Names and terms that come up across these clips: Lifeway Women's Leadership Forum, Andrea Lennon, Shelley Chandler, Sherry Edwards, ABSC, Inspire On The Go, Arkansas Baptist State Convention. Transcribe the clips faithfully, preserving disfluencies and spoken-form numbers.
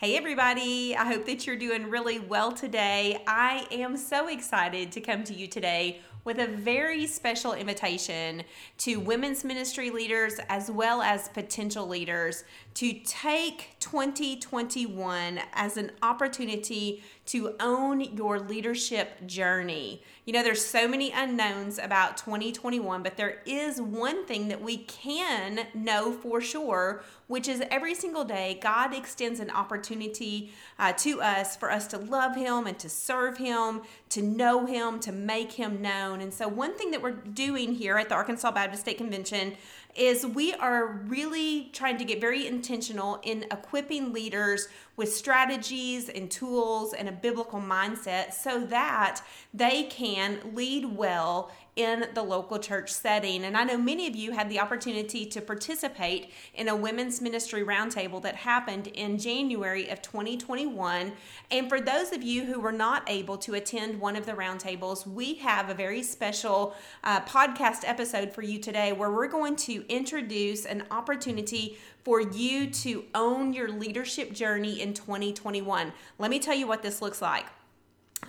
Hey everybody, I hope that you're doing really well today. I am so excited to come to you today with a very special invitation to women's ministry leaders as well as potential leaders to take twenty twenty-one as an opportunity to own your leadership journey. You know, there's so many unknowns about twenty twenty-one, but there is one thing that we can know for sure, which is every single day, God extends an opportunity uh, to us for us to love Him and to serve Him, to know Him, to make Him known. And so one thing that we're doing here at the Arkansas Baptist State Convention is we are really trying to get very intentional in equipping leaders with strategies and tools and a biblical mindset so that they can lead well in the local church setting. And I know many of you had the opportunity to participate in a women's ministry roundtable that happened in January of twenty twenty-one. And for those of you who were not able to attend one of the roundtables, we have a very special uh, podcast episode for you today where we're going to introduce an opportunity for you to own your leadership journey in twenty twenty-one. Let me tell you what this looks like.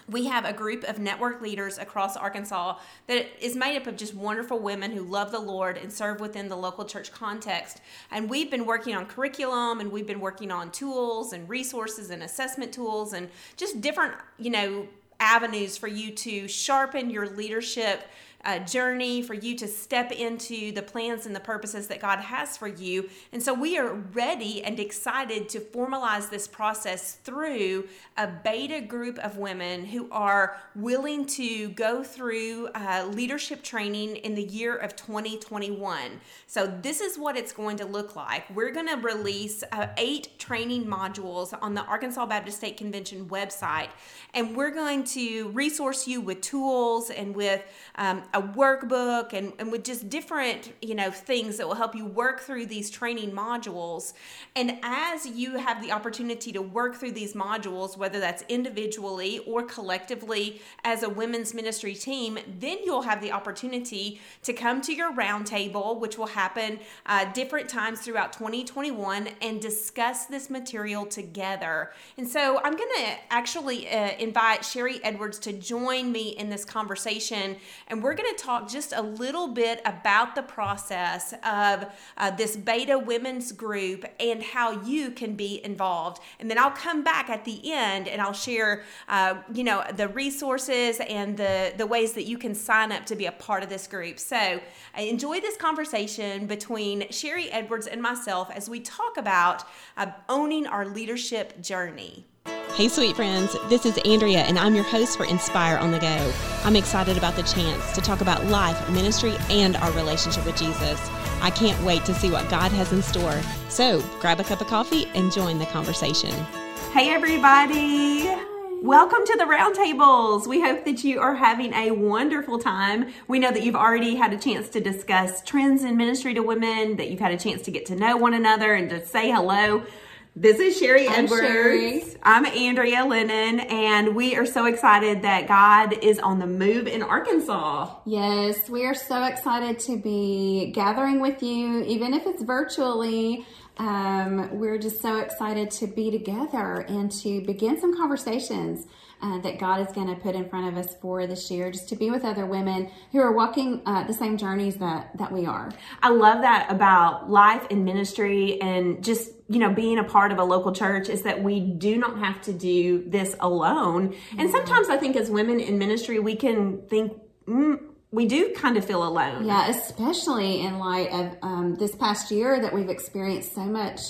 We have a group of network leaders across Arkansas that is made up of just wonderful women who love the Lord and serve within the local church context. And we've been working on curriculum, and we've been working on tools and resources and assessment tools and just different, you know, avenues for you to sharpen your leadership Uh, journey, for you to step into the plans and the purposes that God has for you. And so we are ready and excited to formalize this process through a beta group of women who are willing to go through uh, leadership training in the year of twenty twenty-one. So this is what it's going to look like. We're going to release uh, eight training modules on the Arkansas Baptist State Convention website, and we're going to resource you with tools and with um, a workbook and, and with just different, you know, things that will help you work through these training modules. And as you have the opportunity to work through these modules, whether that's individually or collectively as a women's ministry team, then you'll have the opportunity to come to your roundtable, which will happen uh, different times throughout twenty twenty-one, and discuss this material together. And so I'm going to actually uh, invite Sherry Edwards to join me in this conversation, and we're going to talk just a little bit about the process of uh, this beta women's group and how you can be involved. And then I'll come back at the end and I'll share, uh, you know, the resources and the, the ways that you can sign up to be a part of this group. So enjoy this conversation between Sherry Edwards and myself as we talk about uh, owning our leadership journey. Hey, sweet friends, this is Andrea, and I'm your host for Inspire On The Go. I'm excited about the chance to talk about life, ministry, and our relationship with Jesus. I can't wait to see what God has in store. So grab a cup of coffee and join the conversation. Hey, everybody. Welcome to the roundtables. We hope that you are having a wonderful time. We know that you've already had a chance to discuss trends in ministry to women, that you've had a chance to get to know one another and to say hello. This is Sherry I'm Edwards. Sherry. I'm Andrea Lennon, and we are so excited that God is on the move in Arkansas. Yes, we are so excited to be gathering with you, even if it's virtually. Um, we're just so excited to be together and to begin some conversations uh, that God is going to put in front of us for this year, just to be with other women who are walking uh, the same journeys that, that we are. I love that about life and ministry and just you know, being a part of a local church is that we do not have to do this alone. Mm-hmm. And sometimes I think as women in ministry, we can think, mm, we do kind of feel alone. Yeah, especially in light of um, this past year that we've experienced so much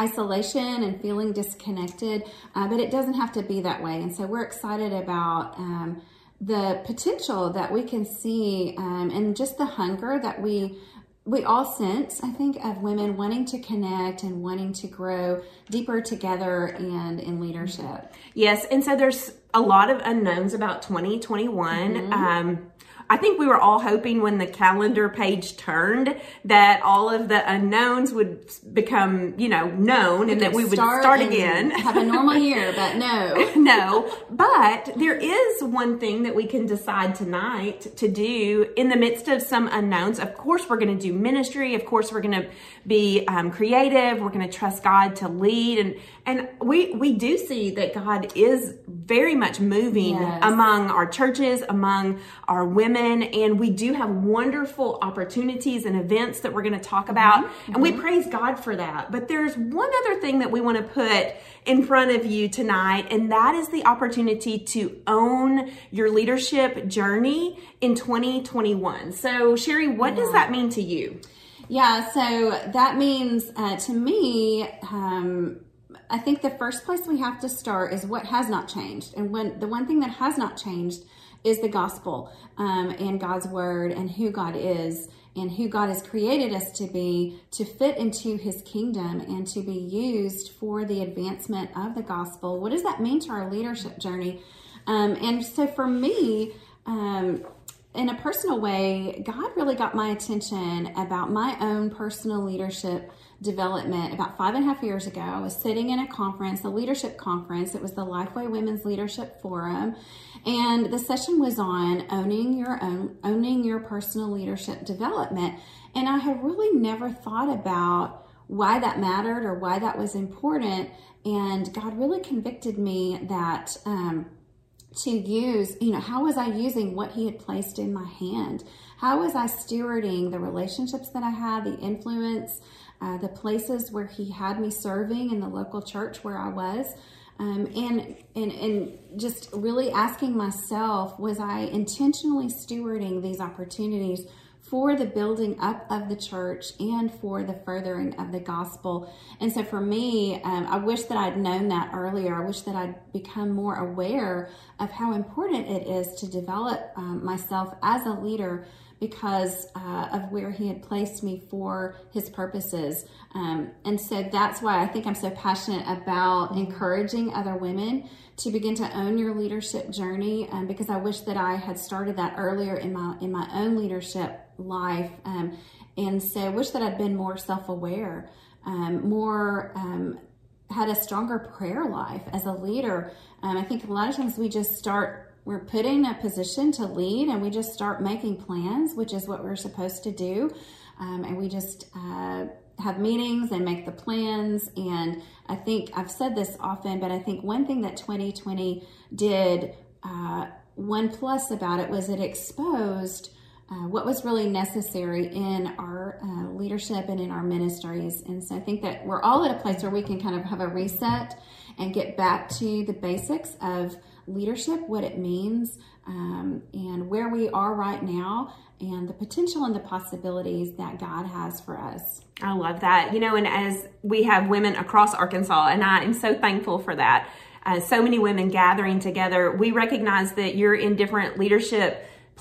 isolation and feeling disconnected, uh, but it doesn't have to be that way. And so we're excited about um, the potential that we can see um, and just the hunger that we We all sense, I think, of women wanting to connect and wanting to grow deeper together and in leadership. Yes, and so there's a lot of unknowns about twenty twenty-one. Mm-hmm. Um, I think we were all hoping when the calendar page turned that all of the unknowns would become, you know, known we and that we would start, start again. Have a normal year, but no. no, but there is one thing that we can decide tonight to do in the midst of some unknowns. Of course, we're going to do ministry. Of course, we're going to be um, creative. We're going to trust God to lead. And, and we, we do see that God is very much moving yes. among our churches, among our women, and we do have wonderful opportunities and events that we're going to talk about, mm-hmm. and we praise God for that. But there's one other thing that we want to put in front of you tonight, and that is the opportunity to own your leadership journey in twenty twenty-one. So, Sherry, what yeah. does that mean to you? Yeah, so that means uh, to me, um, I think the first place we have to start is what has not changed. And when the one thing that has not changed is the gospel um, and God's word and who God is and who God has created us to be, to fit into his kingdom and to be used for the advancement of the gospel. What does that mean to our leadership journey? Um, and so for me, um, in a personal way, God really got my attention about my own personal leadership development. About five and a half years ago, I was sitting in a conference, a leadership conference. It was the Lifeway Women's Leadership Forum, and the session was on owning your own, owning your personal leadership development. And I had really never thought about why that mattered or why that was important. And God really convicted me that um, to use, you know, how was I using what he had placed in my hand? How was I stewarding the relationships that I had, the influence, Uh, the places where he had me serving in the local church where I was, um, and, and, and just really asking myself, was I intentionally stewarding these opportunities for the building up of the church and for the furthering of the gospel? And so for me, um, I wish that I'd known that earlier. I wish that I'd become more aware of how important it is to develop um, myself as a leader, because uh, of where he had placed me for his purposes. Um, and so that's why I think I'm so passionate about encouraging other women to begin to own your leadership journey, um, because I wish that I had started that earlier in my in my own leadership life. Um, and so I wish that I'd been more self-aware, um, more um, had a stronger prayer life as a leader. Um, I think a lot of times we just start We're put in a position to lead, and we just start making plans, which is what we're supposed to do. Um, and we just uh, have meetings and make the plans. And I think I've said this often, but I think one thing that twenty twenty did, uh, one plus about it, was it exposed Uh, what was really necessary in our uh, leadership and in our ministries. And so I think that we're all at a place where we can kind of have a reset and get back to the basics of leadership, what it means, um, and where we are right now, and the potential and the possibilities that God has for us. I love that. You know, and as we have women across Arkansas, and I am so thankful for that, uh, so many women gathering together, we recognize that you're in different leadership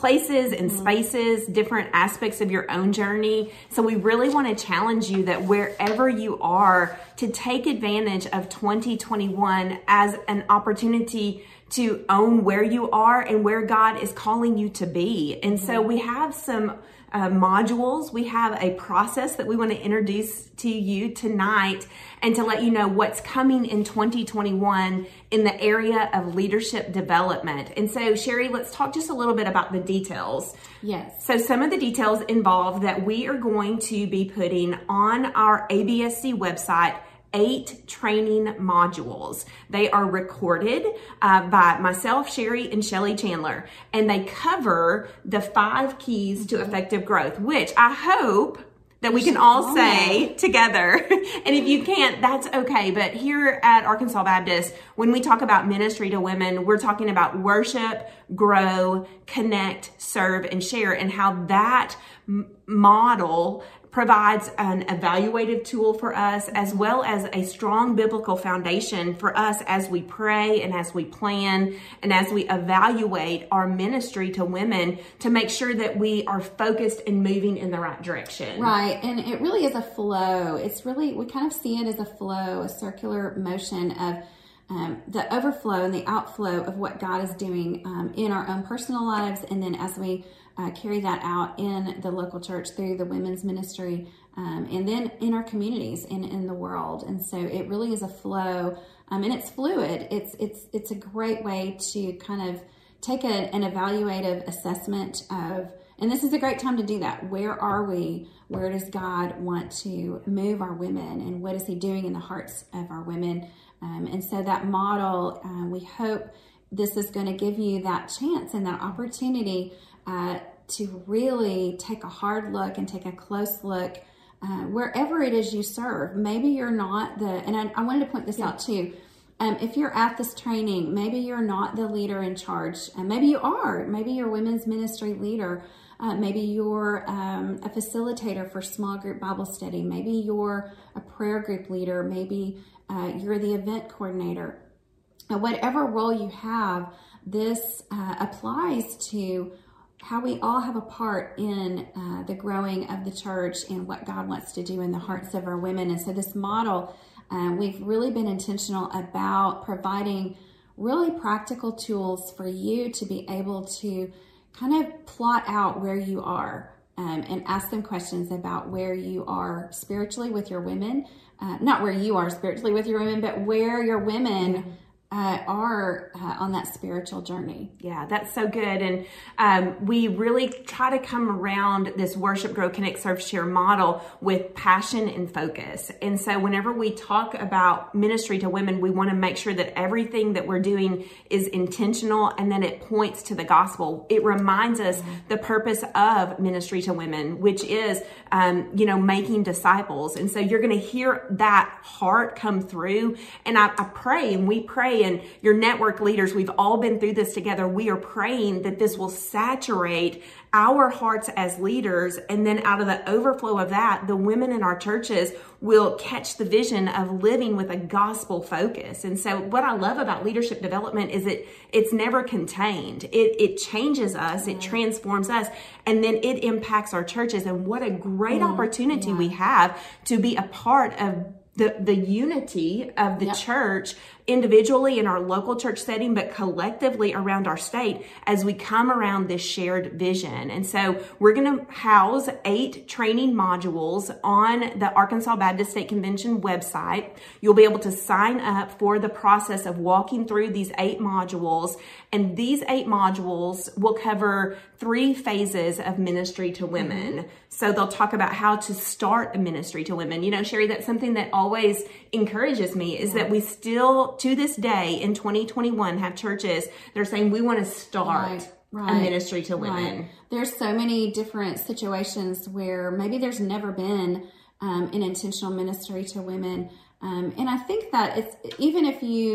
places and spaces, different aspects of your own journey. So we really want to challenge you that wherever you are, to take advantage of twenty twenty-one as an opportunity to own where you are and where God is calling you to be. And so we have some uh, modules. We have a process that we want to introduce to you tonight and to let you know what's coming in twenty twenty-one in the area of leadership development. And so, Sherry, let's talk just a little bit about the details. Yes. So some of the details involve that we are going to be putting on our A B S C website eight training modules. They are recorded uh, by myself, Sherry, and Shelley Chandler, and they cover the five keys to effective growth, which I hope that we can all say together. And if you can't, that's okay. But here at Arkansas Baptist, when we talk about ministry to women, we're talking about worship, grow, connect, serve, and share, and how that m- model provides an evaluative tool for us, as well as a strong biblical foundation for us as we pray and as we plan and as we evaluate our ministry to women, to make sure that we are focused and moving in the right direction. Right. And it really is a flow. It's really, we kind of see it as a flow, a circular motion of um, the overflow and the outflow of what God is doing um, in our own personal lives, and then as we uh, carry that out in the local church through the women's ministry, um, and then in our communities and in the world. And so it really is a flow, um, and it's fluid. It's it's it's a great way to kind of take a, an evaluative assessment of, and this is a great time to do that. Where are we? Where does God want to move our women? And what is he doing in the hearts of our women? Um, and so that model, uh, we hope this is going to give you that chance and that opportunity uh, to really take a hard look and take a close look uh, wherever it is you serve. Maybe you're not the, and I, I wanted to point this yeah. out too. Um, if you're at this training, maybe you're not the leader in charge. Uh, maybe you are. Maybe you're a women's ministry leader. Uh, maybe you're um, a facilitator for small group Bible study. Maybe you're a prayer group leader. Maybe uh, you're the event coordinator. Uh, whatever role you have, this uh, applies to how we all have a part in uh, the growing of the church and what God wants to do in the hearts of our women. And so this model, Uh, we've really been intentional about providing really practical tools for you to be able to kind of plot out where you are um, and ask them questions about where you are spiritually with your women. Uh, not where you are spiritually with your women, but where your women uh, are uh, on that spiritual journey. Yeah, that's so good. And um, we really try to come around this Worship, Grow, Connect, Serve, Share model with passion and focus. And so whenever we talk about ministry to women, we want to make sure that everything that we're doing is intentional and that it points to the gospel. It reminds us the purpose of ministry to women, which is, um, you know, making disciples. And so you're going to hear that heart come through. And I, I pray, and we pray, and your network leaders, we've all been through this together. We are praying that this will saturate our hearts as leaders. And then out of the overflow of that, the women in our churches will catch the vision of living with a gospel focus. And so what I love about leadership development is it it's never contained. It, it changes us. Mm-hmm. It transforms us. And then it impacts our churches. And what a great mm-hmm. opportunity yeah. we have to be a part of The, the unity of the yep. church, individually in our local church setting, but collectively around our state as we come around this shared vision. And so we're going to house eight training modules on the Arkansas Baptist State Convention website. You'll be able to sign up for the process of walking through these eight modules. And these eight modules will cover three phases of ministry to women. So they'll talk about how to start a ministry to women. You know, Sherry, that's something that always encourages me is yeah. that we still, to this day in twenty twenty-one, have churches that are saying we want to start right. Right. a ministry to women. Right. There's so many different situations where maybe there's never been um, an intentional ministry to women. Um, and I think that it's, even if you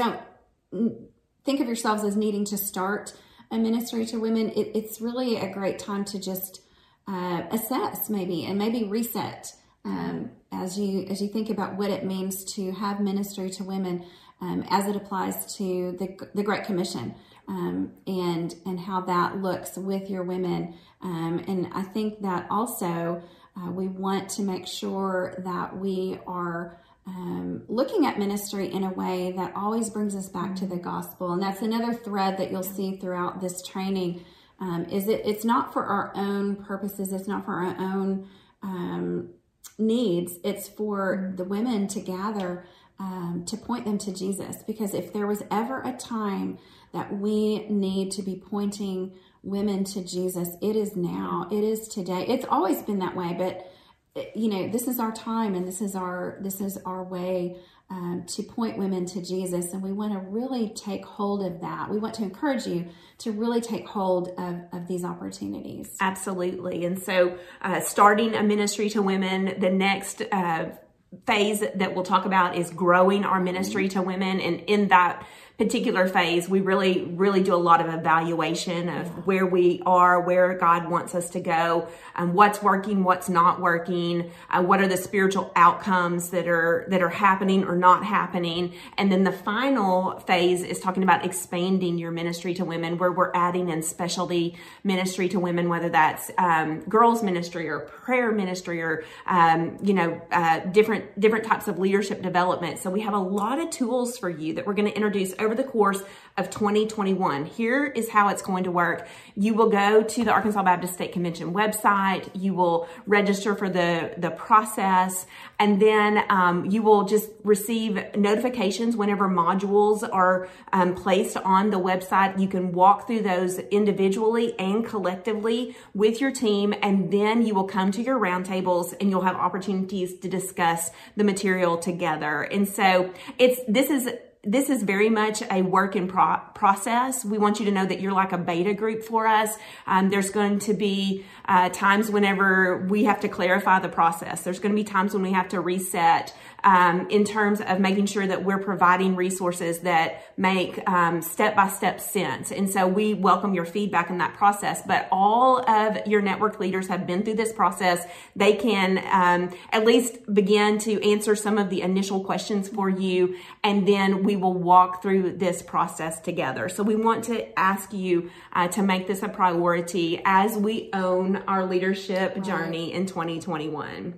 don't think of yourselves as needing to start a ministry to women, it, it's really a great time to just uh, assess maybe and maybe reset um, as you as you think about what it means to have ministry to women um, as it applies to the, the Great Commission um, and and how that looks with your women. Um, and I think that also uh, we want to make sure that we are Um, looking at ministry in a way that always brings us back to the gospel. And that's another thread that you'll see throughout this training, um, is it, it's not for our own purposes. It's not for our own um, needs. It's for the women to gather um, to point them to Jesus. Because if there was ever a time that we need to be pointing women to Jesus, it is now. It is today. It's always been that way, but you know, this is our time, and this is our this is our way um, to point women to Jesus, and we want to really take hold of that. We want to encourage you to really take hold of, of these opportunities. Absolutely, and so uh, starting a ministry to women, the next uh, phase that we'll talk about is growing our ministry to women, and in that particular phase, we really, really do a lot of evaluation of yeah. where we are, where God wants us to go, um, what's working, what's not working, uh, what are the spiritual outcomes that are that are happening or not happening. And then the final phase is talking about expanding your ministry to women, where we're adding in specialty ministry to women, whether that's um, girls ministry or prayer ministry or, um, you know, uh, different different, different types of leadership development. So we have a lot of tools for you that we're going to introduce over the course of twenty twenty-one. Here is how it's going to work. You will go to the Arkansas Baptist State Convention website. You will register for the, the process, and then um, you will just receive notifications whenever modules are um, placed on the website. You can walk through those individually and collectively with your team, and then you will come to your roundtables and you'll have opportunities to discuss the material together. And so it's this is This is very much a work in pro process. We want you to know that you're like a beta group for us. Um, there's going to be uh, times whenever we have to clarify the process. There's going to be times when we have to reset um, in terms of making sure that we're providing resources that make um, step-by-step sense. And so we welcome your feedback in that process. But all of your network leaders have been through this process. They can um, at least begin to answer some of the initial questions for you, and then we will walk through this process together. So we want to ask you uh, to make this a priority as we own our leadership right. journey in twenty twenty-one.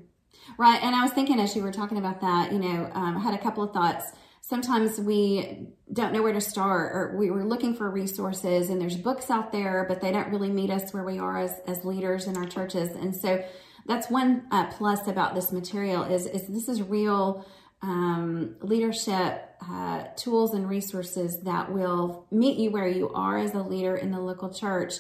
Right. And I was thinking as you were talking about that, you know, um, I had a couple of thoughts. Sometimes we don't know where to start, or we were looking for resources, and there's books out there, but they don't really meet us where we are as, as leaders in our churches. And so that's one uh, plus about this material is, is this is real um, leadership Uh, tools and resources that will meet you where you are as a leader in the local church.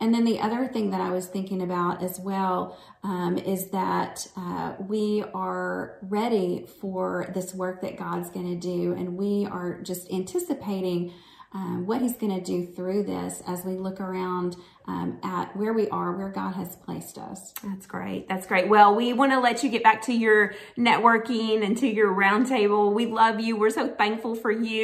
And then the other thing that I was thinking about as well um, is that uh, we are ready for this work that God's going to do, and we are just anticipating um, what He's going to do through this as we look around Um, at where we are, where God has placed us. That's great. That's great. Well, we want to let you get back to your networking and to your roundtable. We love you. We're so thankful for you.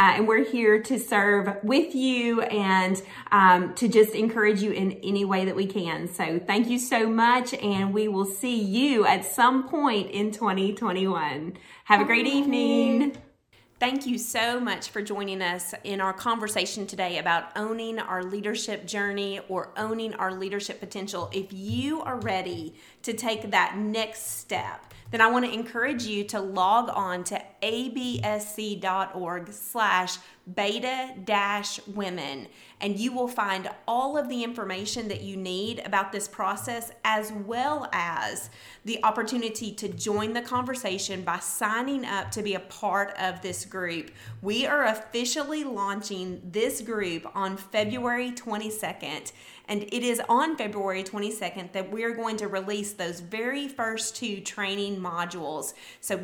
Uh, and we're here to serve with you and um, to just encourage you in any way that we can. So thank you so much. And we will see you at some point in twenty twenty-one. Have a great Bye. evening. Thank you so much for joining us in our conversation today about owning our leadership journey or owning our leadership potential. If you are ready to take that next step, then I want to encourage you to log on to absc.org slash beta dash women, and you will find all of the information that you need about this process, as well as the opportunity to join the conversation by signing up to be a part of this group. We are officially launching this group on February twenty-second, and it is on February twenty-second that we are going to release those very first two training modules. So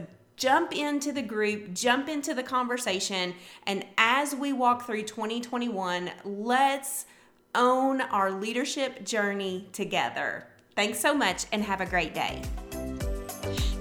jump into the group, jump into the conversation, and as we walk through twenty twenty-one, let's own our leadership journey together. Thanks so much and have a great day.